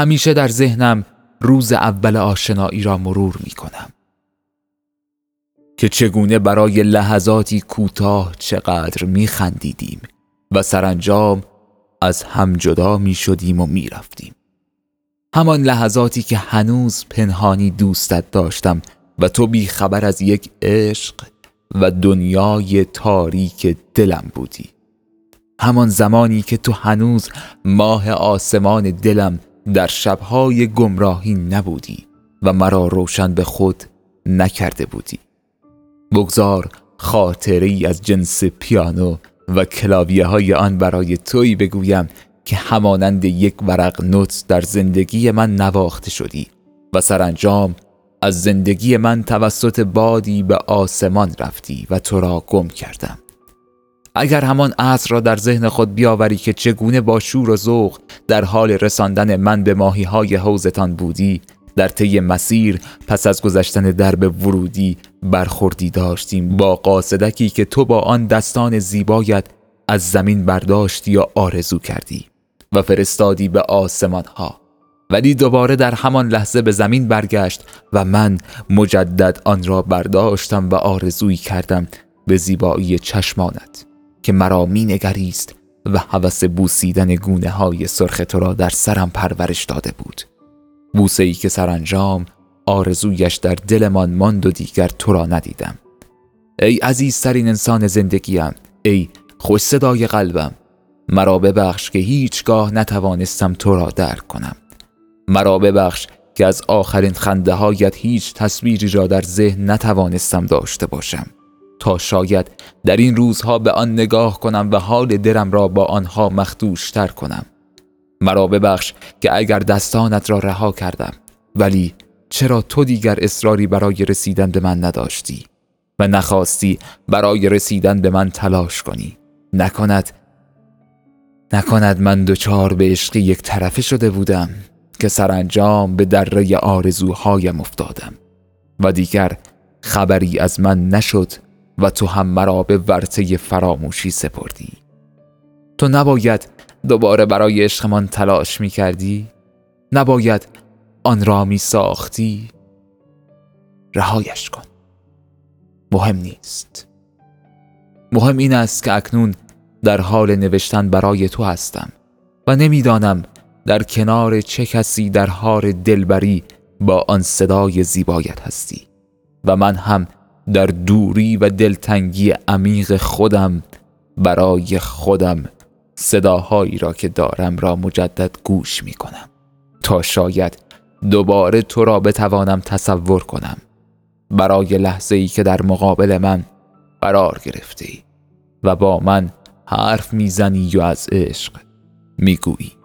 همیشه در ذهنم روز اول آشنایی را مرور می کنم که چگونه برای لحظاتی کوتاه چقدر می خندیدیم و سرانجام از هم جدا می شدیم و می رفتیم. همان لحظاتی که هنوز پنهانی دوستت داشتم و تو بی خبر از یک عشق و دنیای تاریک دلم بودی. همان زمانی که تو هنوز ماه آسمان دلم در شبهای گمراهی نبودی و مرا روشن به خود نکرده بودی. بگذار خاطره‌ای از جنس پیانو و کلاویه های آن برای تویی بگویم که همانند یک ورق نوت در زندگی من نواخته شدی و سرانجام از زندگی من توسط بادی به آسمان رفتی و تو را گم کردم. اگر همان عصر را در ذهن خود بیاوری که چگونه با شور و ذوق در حال رساندن من به ماهی‌های حوضتان بودی، در طی مسیر پس از گذشتن درب ورودی برخوردی داشتیم با قاصدکی که تو با آن دستان زیبایت از زمین برداشتی یا آرزو کردی و فرستادی به آسمان‌ها، ولی دوباره در همان لحظه به زمین برگشت و من مجدد آن را برداشتم و آرزویی کردم به زیبایی چشمانت که مرا می نگریست و هوس بوسیدن گونه های سرخ تو را در سرم پرورش داده بود. بوسه‌ای که سرانجام آرزویش در دلمان ماند و دیگر تو را ندیدم. ای عزیزترین انسان زندگیم، ای خوش صدای قلبم، مرا ببخش که هیچگاه نتوانستم تو را درک کنم. مرا ببخش که از آخرین خنده هایت هیچ تصویری را در ذهن نتوانستم داشته باشم تا شاید در این روزها به آن نگاه کنم و حال دلم را با آنها مخدوشتر کنم. مرا ببخش که اگر دستانت را رها کردم، ولی چرا تو دیگر اصراری برای رسیدن به من نداشتی و نخواستی برای رسیدن به من تلاش کنی؟ نکند من دوچار به عشقی یک طرفه شده بودم که سرانجام به دره آرزوهایم افتادم و دیگر خبری از من نشد و تو هم مرا به ورطه فراموشی سپردی. تو نباید دوباره برای عشقمان تلاش می کردی؟ نباید آن را می ساختی؟ رهایش کن، مهم نیست. مهم این است که اکنون در حال نوشتن برای تو هستم و نمیدانم در کنار چه کسی در حال دلبری با آن صدای زیبایت هستی و من هم در دوری و دلتنگی عمیق خودم برای خودم صداهایی را که دارم را مجدد گوش می کنم تا شاید دوباره تو را بتوانم تصور کنم برای لحظه‌ای که در مقابل من قرار گرفتی و با من حرف می زنی یا از عشق می گویی.